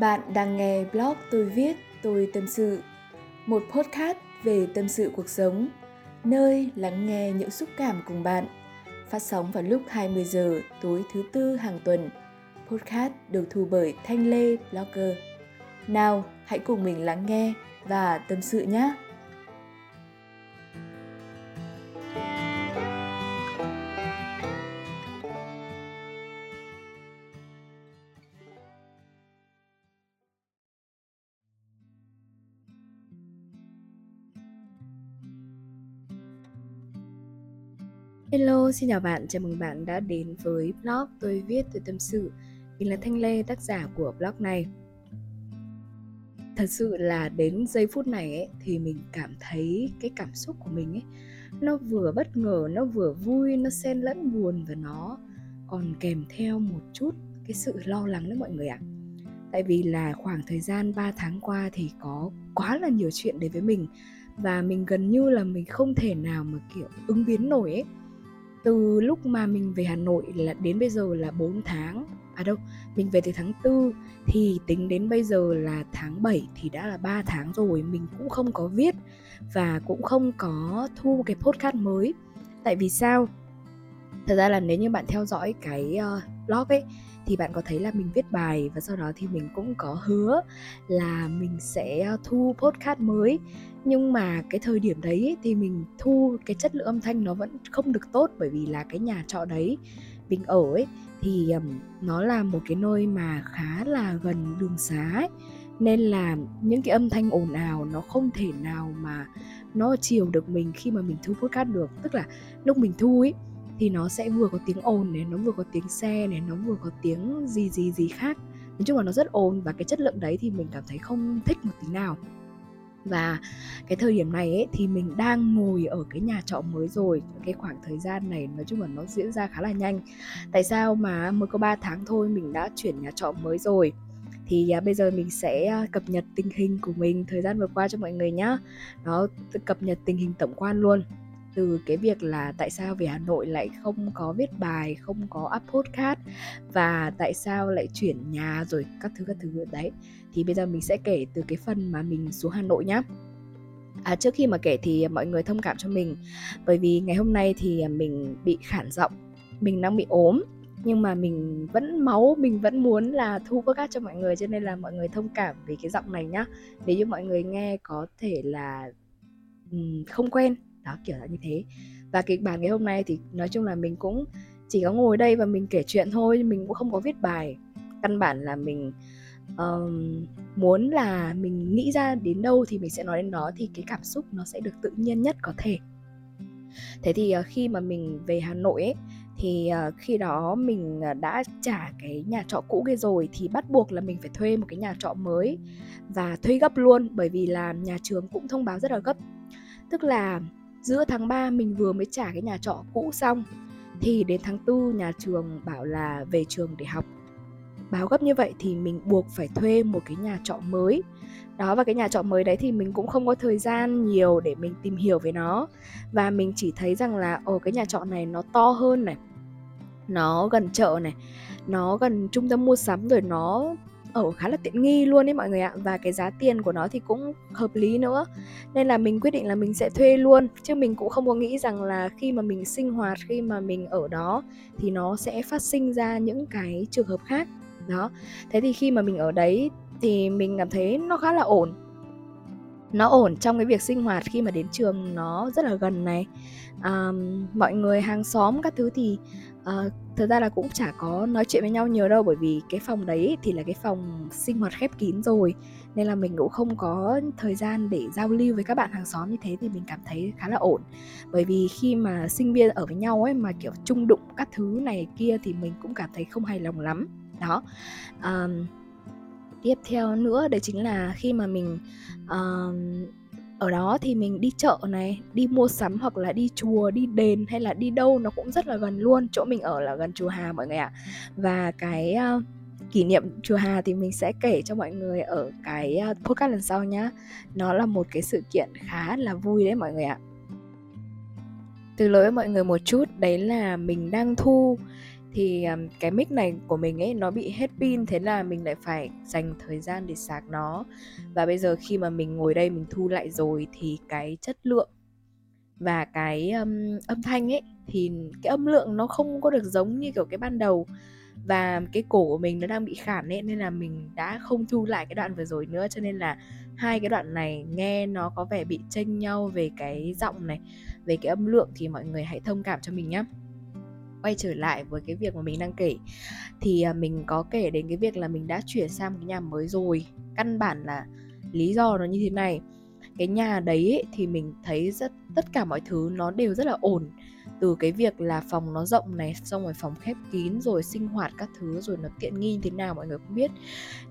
Bạn đang nghe blog Tôi Viết, Tôi Tâm Sự, một podcast về tâm sự cuộc sống, nơi lắng nghe những xúc cảm cùng bạn. Phát sóng vào lúc 20 giờ tối thứ Tư hàng tuần. Podcast được thu bởi Thanh Lê Blogger. Nào, hãy cùng mình lắng nghe và tâm sự nhé! Hello, xin chào bạn, chào mừng bạn đã đến với blog Tôi Viết, Tôi Tâm Sự. Mình là Thanh Lê, tác giả của blog này. Thật sự là đến giây phút này ấy, thì mình cảm thấy cái cảm xúc của mình ấy, nó vừa bất ngờ, nó vừa vui, nó xen lẫn buồn và nó còn kèm theo một chút cái sự lo lắng đó mọi người ạ. Tại vì là khoảng thời gian 3 tháng qua thì có quá là nhiều chuyện đến với mình và mình gần như là mình không thể nào mà kiểu ứng biến nổi ấy. Từ lúc mà mình về Hà Nội là đến bây giờ là 4 tháng, mình về từ tháng 4 thì tính đến bây giờ là tháng 7 thì đã là 3 tháng rồi. Mình cũng không có viết và cũng không có thu cái podcast mới. Tại vì sao? Thật ra là nếu như bạn theo dõi cái blog ấy thì bạn có thấy là mình viết bài và sau đó thì mình cũng có hứa là mình sẽ thu podcast mới. Nhưng mà cái thời điểm đấy thì mình thu cái chất lượng âm thanh nó vẫn không được tốt, bởi vì là cái nhà trọ đấy mình ở ấy thì nó là một cái nơi mà khá là gần đường xá ấy. Nên là những cái âm thanh ồn ào nó không thể nào mà nó chiều được mình khi mà mình thu podcast được. Tức là lúc mình thu ấy thì nó sẽ vừa có tiếng ồn này, nó vừa có tiếng xe này, nó vừa có tiếng gì khác. Nói chung là nó rất ồn và cái chất lượng đấy thì mình cảm thấy không thích một tí nào. Và cái thời điểm này ấy, thì mình đang ngồi ở cái nhà trọ mới rồi. Cái khoảng thời gian này nói chung là nó diễn ra khá là nhanh. Tại sao mà mới có 3 tháng thôi mình đã chuyển nhà trọ mới rồi. Thì bây giờ mình sẽ cập nhật tình hình của mình thời gian vừa qua cho mọi người nhá. Đó, cập nhật tình hình tổng quan luôn. Từ cái việc là tại sao về Hà Nội lại không có viết bài, không có up podcast và tại sao lại chuyển nhà rồi các thứ đấy. Thì bây giờ mình sẽ kể từ cái phần mà mình xuống Hà Nội nhá. Trước khi mà kể thì mọi người thông cảm cho mình, bởi vì ngày hôm nay thì mình bị khản giọng, mình đang bị ốm. Nhưng mà mình vẫn muốn là thu podcast cho mọi người, cho nên là mọi người thông cảm vì cái giọng này nhá. Nếu như mọi người nghe có thể là không quen. Đó, kiểu là như thế. Và kịch bản ngày hôm nay thì nói chung là mình cũng chỉ có ngồi đây và mình kể chuyện thôi. Mình cũng không có viết bài. Căn bản là mình muốn là mình nghĩ ra đến đâu thì mình sẽ nói đến đó, thì cái cảm xúc nó sẽ được tự nhiên nhất có thể. Thế thì khi mà mình về Hà Nội ấy, thì khi đó mình đã trả cái nhà trọ cũ kia rồi thì bắt buộc là mình phải thuê một cái nhà trọ mới. Và thuê gấp luôn, bởi vì là nhà trường cũng thông báo rất là gấp. Tức là giữa tháng 3 mình vừa mới trả cái nhà trọ cũ xong thì đến tháng 4 nhà trường bảo là về trường để học. Báo gấp như vậy thì mình buộc phải thuê một cái nhà trọ mới. Đó, và cái nhà trọ mới đấy thì mình cũng không có thời gian nhiều để mình tìm hiểu về nó. Và mình chỉ thấy rằng là cái nhà trọ này nó to hơn này, nó gần chợ này, nó gần trung tâm mua sắm, rồi nó ở khá là tiện nghi luôn đấy mọi người ạ. Và cái giá tiền của nó thì cũng hợp lý nữa. Nên là mình quyết định là mình sẽ thuê luôn. Chứ mình cũng không có nghĩ rằng là khi mà mình sinh hoạt, khi mà mình ở đó thì nó sẽ phát sinh ra những cái trường hợp khác. Đó. Thế thì khi mà mình ở đấy thì mình cảm thấy nó khá là ổn. Nó ổn trong cái việc sinh hoạt, khi mà đến trường nó rất là gần này. Mọi người hàng xóm các thứ thì thật ra là cũng chả có nói chuyện với nhau nhiều đâu, bởi vì cái phòng đấy thì là cái phòng sinh hoạt khép kín rồi, nên là mình cũng không có thời gian để giao lưu với các bạn hàng xóm. Như thế thì mình cảm thấy khá là ổn, bởi vì khi mà sinh viên ở với nhau ấy mà kiểu chung đụng các thứ này kia thì mình cũng cảm thấy không hài lòng lắm. Đó. Tiếp theo nữa đấy chính là khi mà mình ở đó thì mình đi chợ này, đi mua sắm hoặc là đi chùa, đi đền hay là đi đâu nó cũng rất là gần luôn. Chỗ mình ở là gần chùa Hà mọi người ạ. Và cái kỷ niệm chùa Hà thì mình sẽ kể cho mọi người ở cái podcast lần sau nhá. Nó là một cái sự kiện khá là vui đấy mọi người ạ. Từ lỗi mọi người một chút, đấy là mình đang thu thì cái mic này của mình ấy nó bị hết pin, thế là mình lại phải dành thời gian để sạc nó. Và bây giờ khi mà mình ngồi đây mình thu lại rồi thì cái chất lượng và cái âm thanh ấy, thì cái âm lượng nó không có được giống như kiểu cái ban đầu. Và cái cổ của mình nó đang bị khản ấy, nên là mình đã không thu lại cái đoạn vừa rồi nữa. Cho nên là hai cái đoạn này nghe nó có vẻ bị chênh nhau về cái giọng này, về cái âm lượng, thì mọi người hãy thông cảm cho mình nhé. Quay trở lại với cái việc mà mình đang kể, thì mình có kể đến cái việc là mình đã chuyển sang một cái nhà mới rồi. Căn bản là lý do nó như thế này: cái nhà đấy ấy, thì mình thấy tất cả mọi thứ nó đều rất là ổn. Từ cái việc là phòng nó rộng này, xong rồi phòng khép kín, rồi sinh hoạt các thứ, rồi nó tiện nghi thế nào mọi người cũng biết.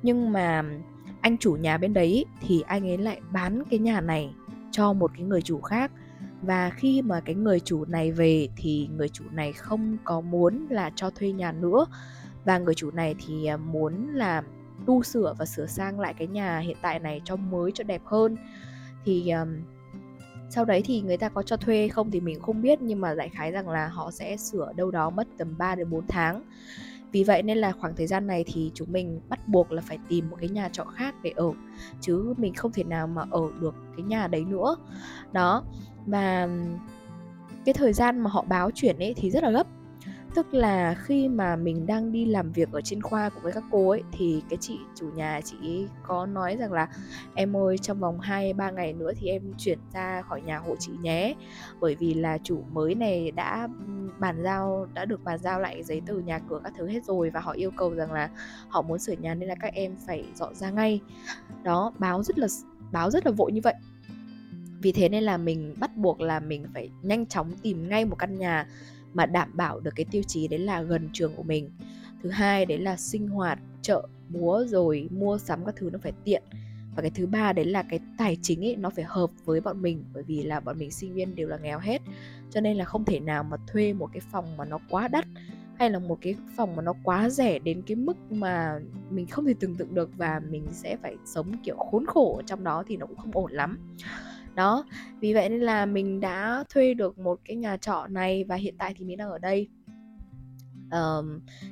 Nhưng mà anh chủ nhà bên đấy thì anh ấy lại bán cái nhà này cho một cái người chủ khác. Và khi mà cái người chủ này về thì người chủ này không có muốn là cho thuê nhà nữa. Và người chủ này thì muốn là tu sửa và sửa sang lại cái nhà hiện tại này cho mới, cho đẹp hơn. Thì sau đấy thì người ta có cho thuê không thì mình không biết, nhưng mà đại khái rằng là họ sẽ sửa đâu đó mất tầm 3-4 tháng. Vì vậy nên là khoảng thời gian này thì chúng mình bắt buộc là phải tìm một cái nhà trọ khác để ở, chứ mình không thể nào mà ở được cái nhà đấy nữa. Đó, và cái thời gian mà họ báo chuyển ấy thì rất là gấp. Tức là khi mà mình đang đi làm việc ở trên khoa cùng với các cô ấy, thì cái chị chủ nhà chị có nói rằng là: em ơi, trong vòng 2-3 ngày nữa thì em chuyển ra khỏi nhà hộ chị nhé. Bởi vì là chủ mới này đã được bàn giao lại giấy tờ nhà cửa các thứ hết rồi, và họ yêu cầu rằng là họ muốn sửa nhà nên là các em phải dọn ra ngay. Đó, báo rất là vội như vậy. Vì thế nên là mình bắt buộc là mình phải nhanh chóng tìm ngay một căn nhà mà đảm bảo được cái tiêu chí đấy là gần trường của mình. Thứ hai đấy là sinh hoạt, chợ, búa rồi mua sắm các thứ nó phải tiện. Và cái thứ ba đấy là cái tài chính ấy, nó phải hợp với bọn mình. Bởi vì là bọn mình sinh viên đều là nghèo hết, cho nên là không thể nào mà thuê một cái phòng mà nó quá đắt, hay là một cái phòng mà nó quá rẻ đến cái mức mà mình không thể tưởng tượng được, và mình sẽ phải sống kiểu khốn khổ ở trong đó thì nó cũng không ổn lắm. Đó, vì vậy nên là mình đã thuê được một cái nhà trọ này và hiện tại thì mình đang ở đây.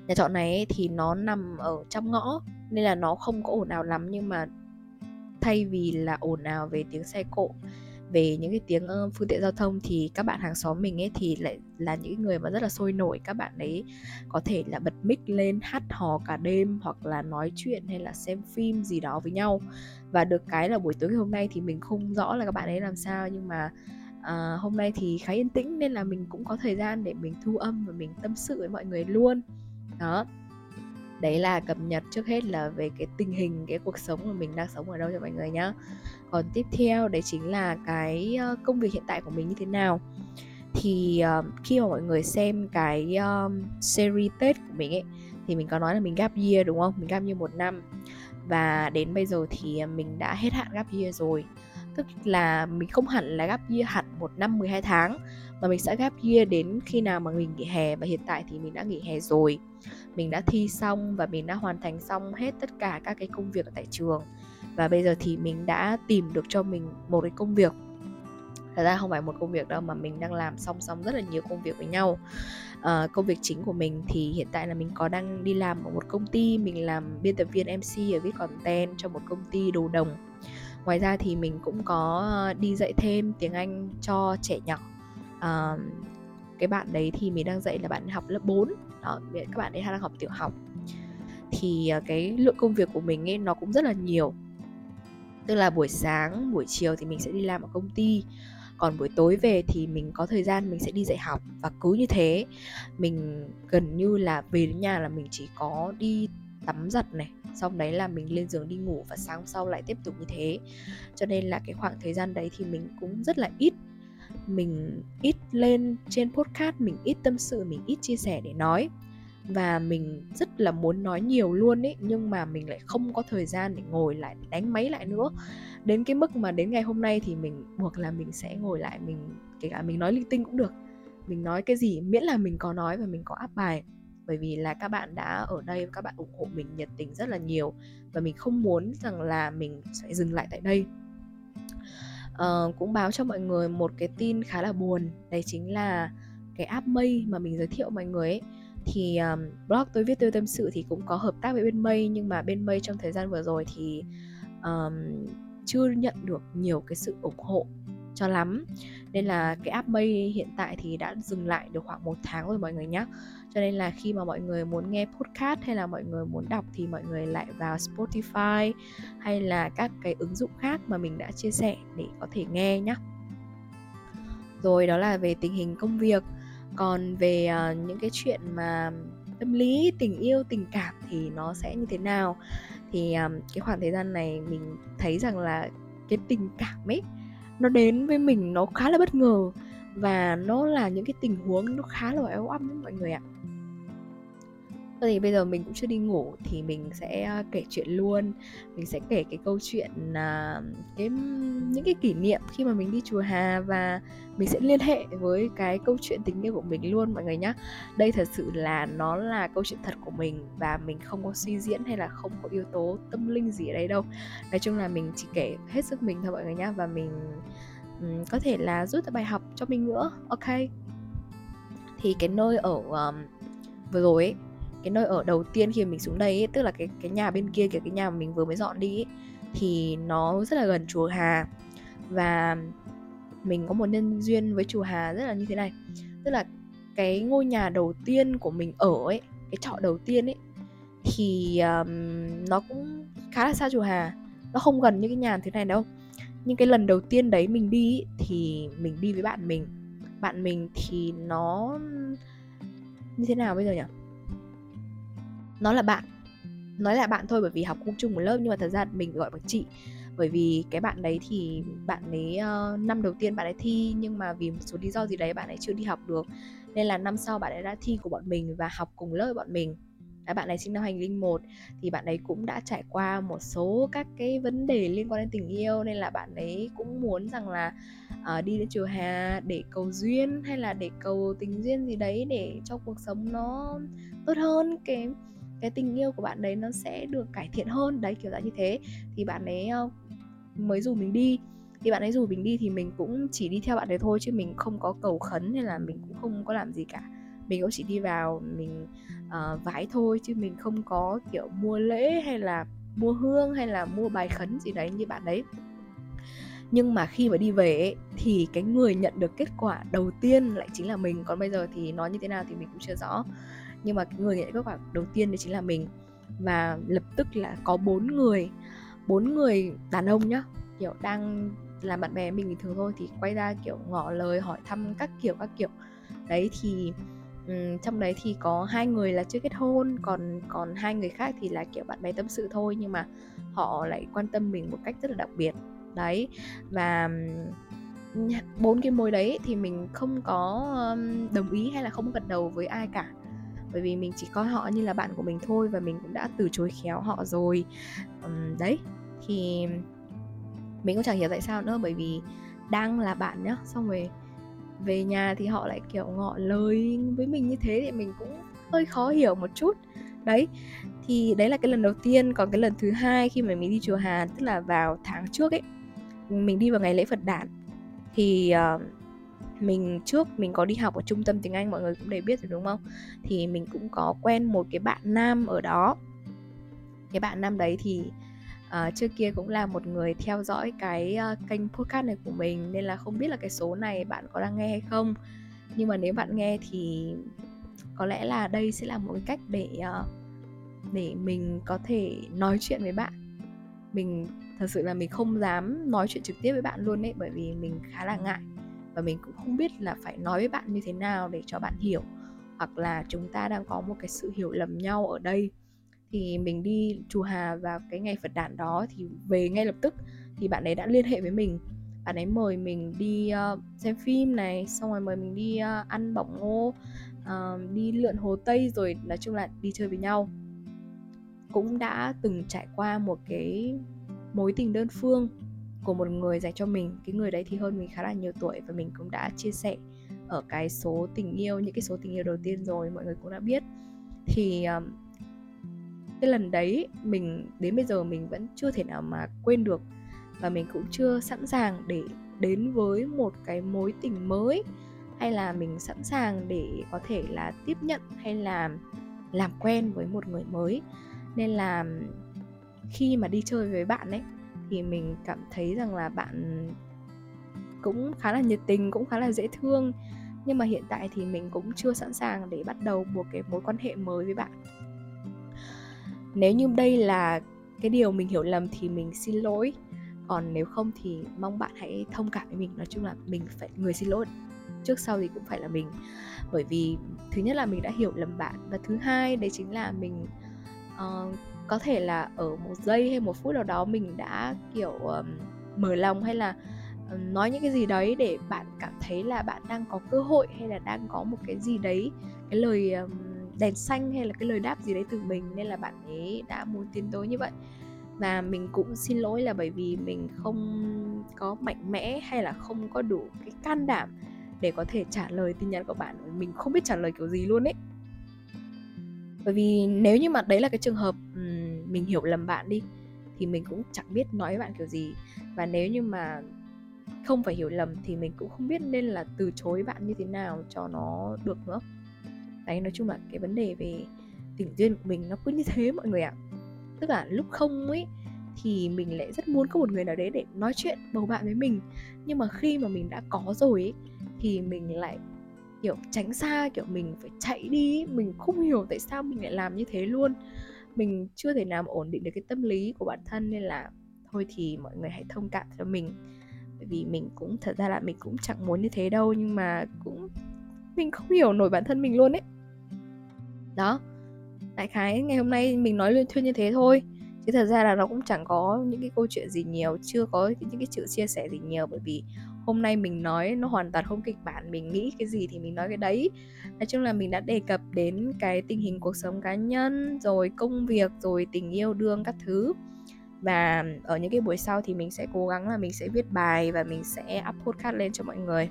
Nhà trọ này thì nó nằm ở trong ngõ nên là nó không có ồn ào lắm, nhưng mà thay vì là ồn ào về tiếng xe cộ, về những cái tiếng phương tiện giao thông, thì các bạn hàng xóm mình ấy thì lại là những người mà rất là sôi nổi. Các bạn ấy có thể là bật mic lên hát hò cả đêm, hoặc là nói chuyện hay là xem phim gì đó với nhau. Và được cái là buổi tối ngày hôm nay thì mình không rõ là các bạn ấy làm sao, nhưng mà hôm nay thì khá yên tĩnh nên là mình cũng có thời gian để mình thu âm và mình tâm sự với mọi người luôn. Đó, đấy là cập nhật trước hết là về cái tình hình, cái cuộc sống của mình đang sống ở đâu cho mọi người nhá. Còn tiếp theo đấy chính là cái công việc hiện tại của mình như thế nào. Thì khi mà mọi người xem cái series Tết của mình ấy, thì mình có nói là mình gap year đúng không? Mình gap year 1 năm. Và đến bây giờ thì mình đã hết hạn gap year rồi. Tức là mình không hẳn là gap year hẳn 1 năm 12 tháng, mà mình sẽ gap year đến khi nào mà mình nghỉ hè. Và hiện tại thì mình đã nghỉ hè rồi. Mình đã thi xong và mình đã hoàn thành xong hết tất cả các cái công việc ở tại trường. Và bây giờ thì mình đã tìm được cho mình một cái công việc. Thật ra không phải một công việc đâu, mà mình đang làm song song rất là nhiều công việc với nhau. Công việc chính của mình thì hiện tại là mình có đang đi làm ở một công ty. Mình làm biên tập viên MC ở Viet Content cho một công ty đồ đồng. Ngoài ra thì mình cũng có đi dạy thêm tiếng Anh cho trẻ nhỏ. Cái bạn đấy thì mình đang dạy là bạn học lớp 4. Đó, các bạn ấy đang học tiểu học. Thì cái lượng công việc của mình ấy nó cũng rất là nhiều. Tức là buổi sáng, buổi chiều thì mình sẽ đi làm ở công ty, còn buổi tối về thì mình có thời gian mình sẽ đi dạy học. Và cứ như thế, mình gần như là về đến nhà là mình chỉ có đi tắm giặt này, xong đấy là mình lên giường đi ngủ, và sáng sau lại tiếp tục như thế. Cho nên là cái khoảng thời gian đấy thì mình cũng rất là ít. Mình ít lên trên podcast, mình ít tâm sự, mình ít chia sẻ để nói. Và mình rất là muốn nói nhiều luôn ấy, nhưng mà mình lại không có thời gian để ngồi lại, đánh máy lại nữa. Đến cái mức mà đến ngày hôm nay thì mình buộc là mình sẽ ngồi lại, mình kể cả mình nói linh tinh cũng được. Mình nói cái gì miễn là mình có nói và mình có áp bài. Bởi vì là các bạn đã ở đây, các bạn ủng hộ mình nhiệt tình rất là nhiều. Và mình không muốn rằng là mình sẽ dừng lại tại đây. Cũng báo cho mọi người một cái tin khá là buồn. Đấy chính là cái app May mà mình giới thiệu mọi người ấy, thì blog tôi viết tôi tâm sự thì cũng có hợp tác với bên May, nhưng mà bên May trong thời gian vừa rồi thì chưa nhận được nhiều cái sự ủng hộ cho lắm, nên là cái app May hiện tại thì đã dừng lại được khoảng 1 tháng rồi mọi người nhé. Cho nên là khi mà mọi người muốn nghe podcast hay là mọi người muốn đọc thì mọi người lại vào Spotify hay là các cái ứng dụng khác mà mình đã chia sẻ để có thể nghe nhé. Rồi đó là về tình hình công việc. Còn về những cái chuyện mà tâm lý, tình yêu, tình cảm thì nó sẽ như thế nào? Thì cái khoảng thời gian này mình thấy rằng là cái tình cảm ấy nó đến với mình nó khá là bất ngờ, và nó là những cái tình huống nó khá là éo âm đấy mọi người ạ. Thì bây giờ mình cũng chưa đi ngủ thì mình sẽ kể chuyện luôn. Mình sẽ kể cái câu chuyện những cái kỷ niệm khi mà mình đi chùa Hà, và mình sẽ liên hệ với cái câu chuyện tình yêu của mình luôn mọi người nhé. Đây thật sự là nó là câu chuyện thật của mình, và mình không có suy diễn hay là không có yếu tố tâm linh gì ở đây đâu. Nói chung là mình chỉ kể hết sức mình thôi mọi người nhé, và mình có thể là rút ra bài học cho mình nữa. Ok. Thì cái nơi ở vừa rồi ấy, cái nơi ở đầu tiên khi mình xuống đây ấy, tức là cái nhà bên kia kìa, cái nhà mà mình vừa mới dọn đi ấy, thì nó rất là gần chùa Hà. Và mình có một nhân duyên với chùa Hà rất là như thế này. Tức là cái ngôi nhà đầu tiên của mình ở ấy, cái trọ đầu tiên ấy, thì nó cũng khá là xa chùa Hà. Nó không gần như cái nhà thế này đâu. Nhưng cái lần đầu tiên đấy mình đi ấy, thì mình đi với bạn mình. Bạn mình thì nó như thế nào bây giờ nhỉ? Nó là bạn thôi, bởi vì học cùng chung một lớp, nhưng mà thật ra mình gọi bằng chị. Bởi vì cái bạn đấy thì bạn ấy năm đầu tiên bạn ấy thi, nhưng mà vì một số lý do gì đấy bạn ấy chưa đi học được, nên là năm sau bạn ấy đã thi của bọn mình và học cùng lớp với bọn mình. Bạn ấy sinh năm 2001 thì bạn ấy cũng đã trải qua một số các cái vấn đề liên quan đến tình yêu, nên là bạn ấy cũng muốn rằng là đi đến chùa Hà để cầu duyên hay là để cầu tình duyên gì đấy, để cho cuộc sống nó tốt hơn, cái tình yêu của bạn đấy nó sẽ được cải thiện hơn đấy, kiểu dạng như thế. Thì bạn ấy mới rủ mình đi. Thì bạn ấy rủ mình đi thì mình cũng chỉ đi theo bạn ấy thôi, chứ mình không có cầu khấn hay là mình cũng không có làm gì cả. Mình cũng chỉ đi vào mình vái thôi, chứ mình không có kiểu mua lễ hay là mua hương hay là mua bài khấn gì đấy như bạn đấy. Nhưng mà khi mà đi về ấy, thì cái người nhận được kết quả đầu tiên lại chính là mình. Còn bây giờ thì nó như thế nào thì mình cũng chưa rõ, nhưng mà cái người nhận kết quả đầu tiên đấy chính là mình. Và lập tức là có 4 người đàn ông nhá, kiểu đang làm bạn bè mình bình thường thôi, thì quay ra kiểu ngỏ lời hỏi thăm các kiểu đấy. Thì trong đấy thì có 2 người là chưa kết hôn, còn 2 người khác thì là kiểu bạn bè tâm sự thôi, nhưng mà họ lại quan tâm mình một cách rất là đặc biệt đấy. Và 4 cái mối đấy thì mình không có đồng ý hay là không gật đầu với ai cả, bởi vì mình chỉ coi họ như là bạn của mình thôi, và mình cũng đã từ chối khéo họ rồi đấy. Thì mình cũng chẳng hiểu tại sao nữa, bởi vì đang là bạn nhá, xong rồi về nhà thì họ lại kiểu ngỏ lời với mình như thế, thì mình cũng hơi khó hiểu một chút đấy. Thì đấy là cái lần đầu tiên. Còn cái lần thứ hai khi mà mình đi chùa Hà, tức là vào tháng trước ấy, mình đi vào ngày lễ Phật đản. Thì mình có đi học ở trung tâm tiếng Anh, mọi người cũng đều biết rồi đúng không? Thì mình cũng có quen một cái bạn nam ở đó. Cái bạn nam đấy thì trước kia cũng là một người theo dõi cái kênh podcast này của mình, nên là không biết là cái số này bạn có đang nghe hay không. Nhưng mà nếu bạn nghe thì có lẽ là đây sẽ là một cái cách để mình có thể nói chuyện với bạn. Mình thật sự là mình không dám nói chuyện trực tiếp với bạn luôn ấy, bởi vì mình khá là ngại, và mình cũng không biết là phải nói với bạn như thế nào để cho bạn hiểu, hoặc là chúng ta đang có một cái sự hiểu lầm nhau ở đây. Thì mình đi chùa Hà vào cái ngày Phật đản đó, thì về ngay lập tức thì bạn ấy đã liên hệ với mình. Bạn ấy mời mình đi xem phim này, xong rồi mời mình đi ăn bỏng ngô, đi lượn Hồ Tây, rồi nói chung là đi chơi với nhau. Cũng đã từng trải qua một cái mối tình đơn phương của một người dành cho mình. Cái người đấy thì hơn mình khá là nhiều tuổi, và mình cũng đã chia sẻ ở cái số tình yêu, những cái số tình yêu đầu tiên rồi, mọi người cũng đã biết. Thì cái lần đấy mình đến bây giờ mình vẫn chưa thể nào mà quên được, và mình cũng chưa sẵn sàng để đến với một cái mối tình mới hay là mình sẵn sàng để có thể là tiếp nhận hay là làm quen với một người mới. Nên là khi mà đi chơi với bạn ấy thì mình cảm thấy rằng là bạn cũng khá là nhiệt tình, cũng khá là dễ thương. Nhưng mà hiện tại thì mình cũng chưa sẵn sàng để bắt đầu một cái mối quan hệ mới với bạn. Nếu như đây là cái điều mình hiểu lầm thì mình xin lỗi. Còn nếu không thì mong bạn hãy thông cảm với mình. Nói chung là mình phải người xin lỗi trước sau thì cũng phải là mình. Bởi vì thứ nhất là mình đã hiểu lầm bạn, và thứ hai đấy chính là mình có thể là ở một giây hay một phút nào đó mình đã kiểu mở lòng hay là nói những cái gì đấy để bạn cảm thấy là bạn đang có cơ hội hay là đang có một cái gì đấy, cái lời đèn xanh hay là cái lời đáp gì đấy từ mình, nên là bạn ấy đã muốn tiến tới như vậy. Và mình cũng xin lỗi là bởi vì mình không có mạnh mẽ hay là không có đủ cái can đảm để có thể trả lời tin nhắn của bạn. Mình không biết trả lời kiểu gì luôn ấy. Bởi vì nếu như mà đấy là cái trường hợp mình hiểu lầm bạn đi thì mình cũng chẳng biết nói với bạn kiểu gì. Và nếu như mà không phải hiểu lầm thì mình cũng không biết nên là từ chối bạn như thế nào cho nó được nữa. Đấy, nói chung là cái vấn đề về tình duyên của mình nó cứ như thế mọi người ạ. Tức là lúc không ấy thì mình lại rất muốn có một người nào đấy để nói chuyện bầu bạn với mình. Nhưng mà khi mà mình đã có rồi ấy, thì mình lại kiểu tránh xa, kiểu mình phải chạy đi ấy. Mình không hiểu tại sao mình lại làm như thế luôn. Mình chưa thể nào ổn định được cái tâm lý của bản thân, nên là thôi thì mọi người hãy thông cảm cho mình. Bởi vì mình cũng thật ra là mình cũng chẳng muốn như thế đâu, nhưng mà cũng mình không hiểu nổi bản thân mình luôn ấy. Đó, đại khái ngày hôm nay mình nói luyên thuyên như thế thôi, chứ thật ra là nó cũng chẳng có những cái câu chuyện gì nhiều, chưa có những cái chữ chia sẻ gì nhiều. Bởi vì hôm nay mình nói nó hoàn toàn không kịch bản, mình nghĩ cái gì thì mình nói cái đấy. Nói chung là mình đã đề cập đến cái tình hình cuộc sống cá nhân, rồi công việc, rồi tình yêu đương các thứ. Và ở những cái buổi sau thì mình sẽ cố gắng là mình sẽ viết bài và mình sẽ up podcast lên cho mọi người.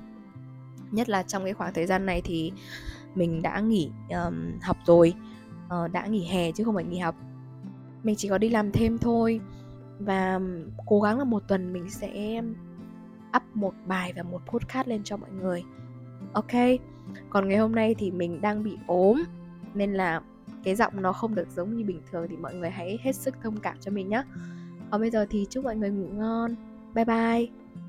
Nhất là trong cái khoảng thời gian này thì mình đã nghỉ học rồi, đã nghỉ hè chứ không phải nghỉ học. Mình chỉ có đi làm thêm thôi. Và cố gắng là một tuần mình sẽ up một bài và một podcast lên cho mọi người. Ok, còn ngày hôm nay thì mình đang bị ốm, nên là cái giọng nó không được giống như bình thường, thì mọi người hãy hết sức thông cảm cho mình nhé. Còn bây giờ thì chúc mọi người ngủ ngon. Bye bye.